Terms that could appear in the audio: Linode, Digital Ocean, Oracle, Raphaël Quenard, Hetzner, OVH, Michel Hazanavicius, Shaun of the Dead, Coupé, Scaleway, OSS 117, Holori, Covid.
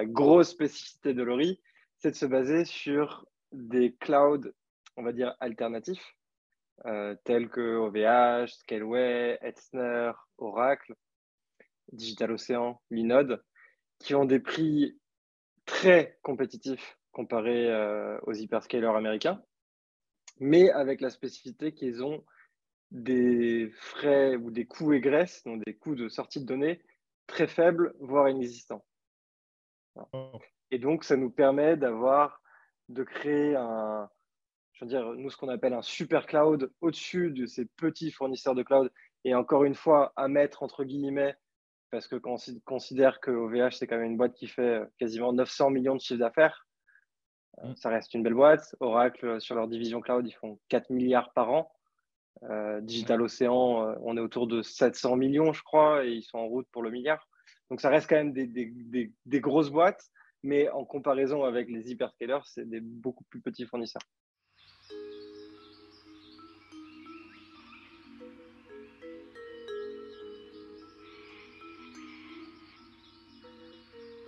la grosse spécificité de Holori, c'est de se baser sur des clouds, on va dire, alternatifs, tels que OVH, Scaleway, Hetzner, Oracle, Digital Ocean, Linode, qui ont des prix très compétitifs comparés aux hyperscalers américains, mais avec la spécificité qu'ils ont des frais ou des coûts égresse, donc des coûts de sortie de données très faibles, voire inexistants. Et donc, ça nous permet de créer un, nous, ce qu'on appelle un super cloud au-dessus de ces petits fournisseurs de cloud, et encore une fois, à mettre entre guillemets, parce que quand on considère que OVH, c'est quand même une boîte qui fait quasiment 900 millions de chiffre d'affaires, ça reste une belle boîte. Oracle, sur leur division cloud, ils font 4 milliards par an. Digital Ocean, on est autour de 700 millions, je crois, et ils sont en route pour le milliard. Donc, ça reste quand même des grosses boîtes, mais en comparaison avec les hyperscalers, c'est des beaucoup plus petits fournisseurs.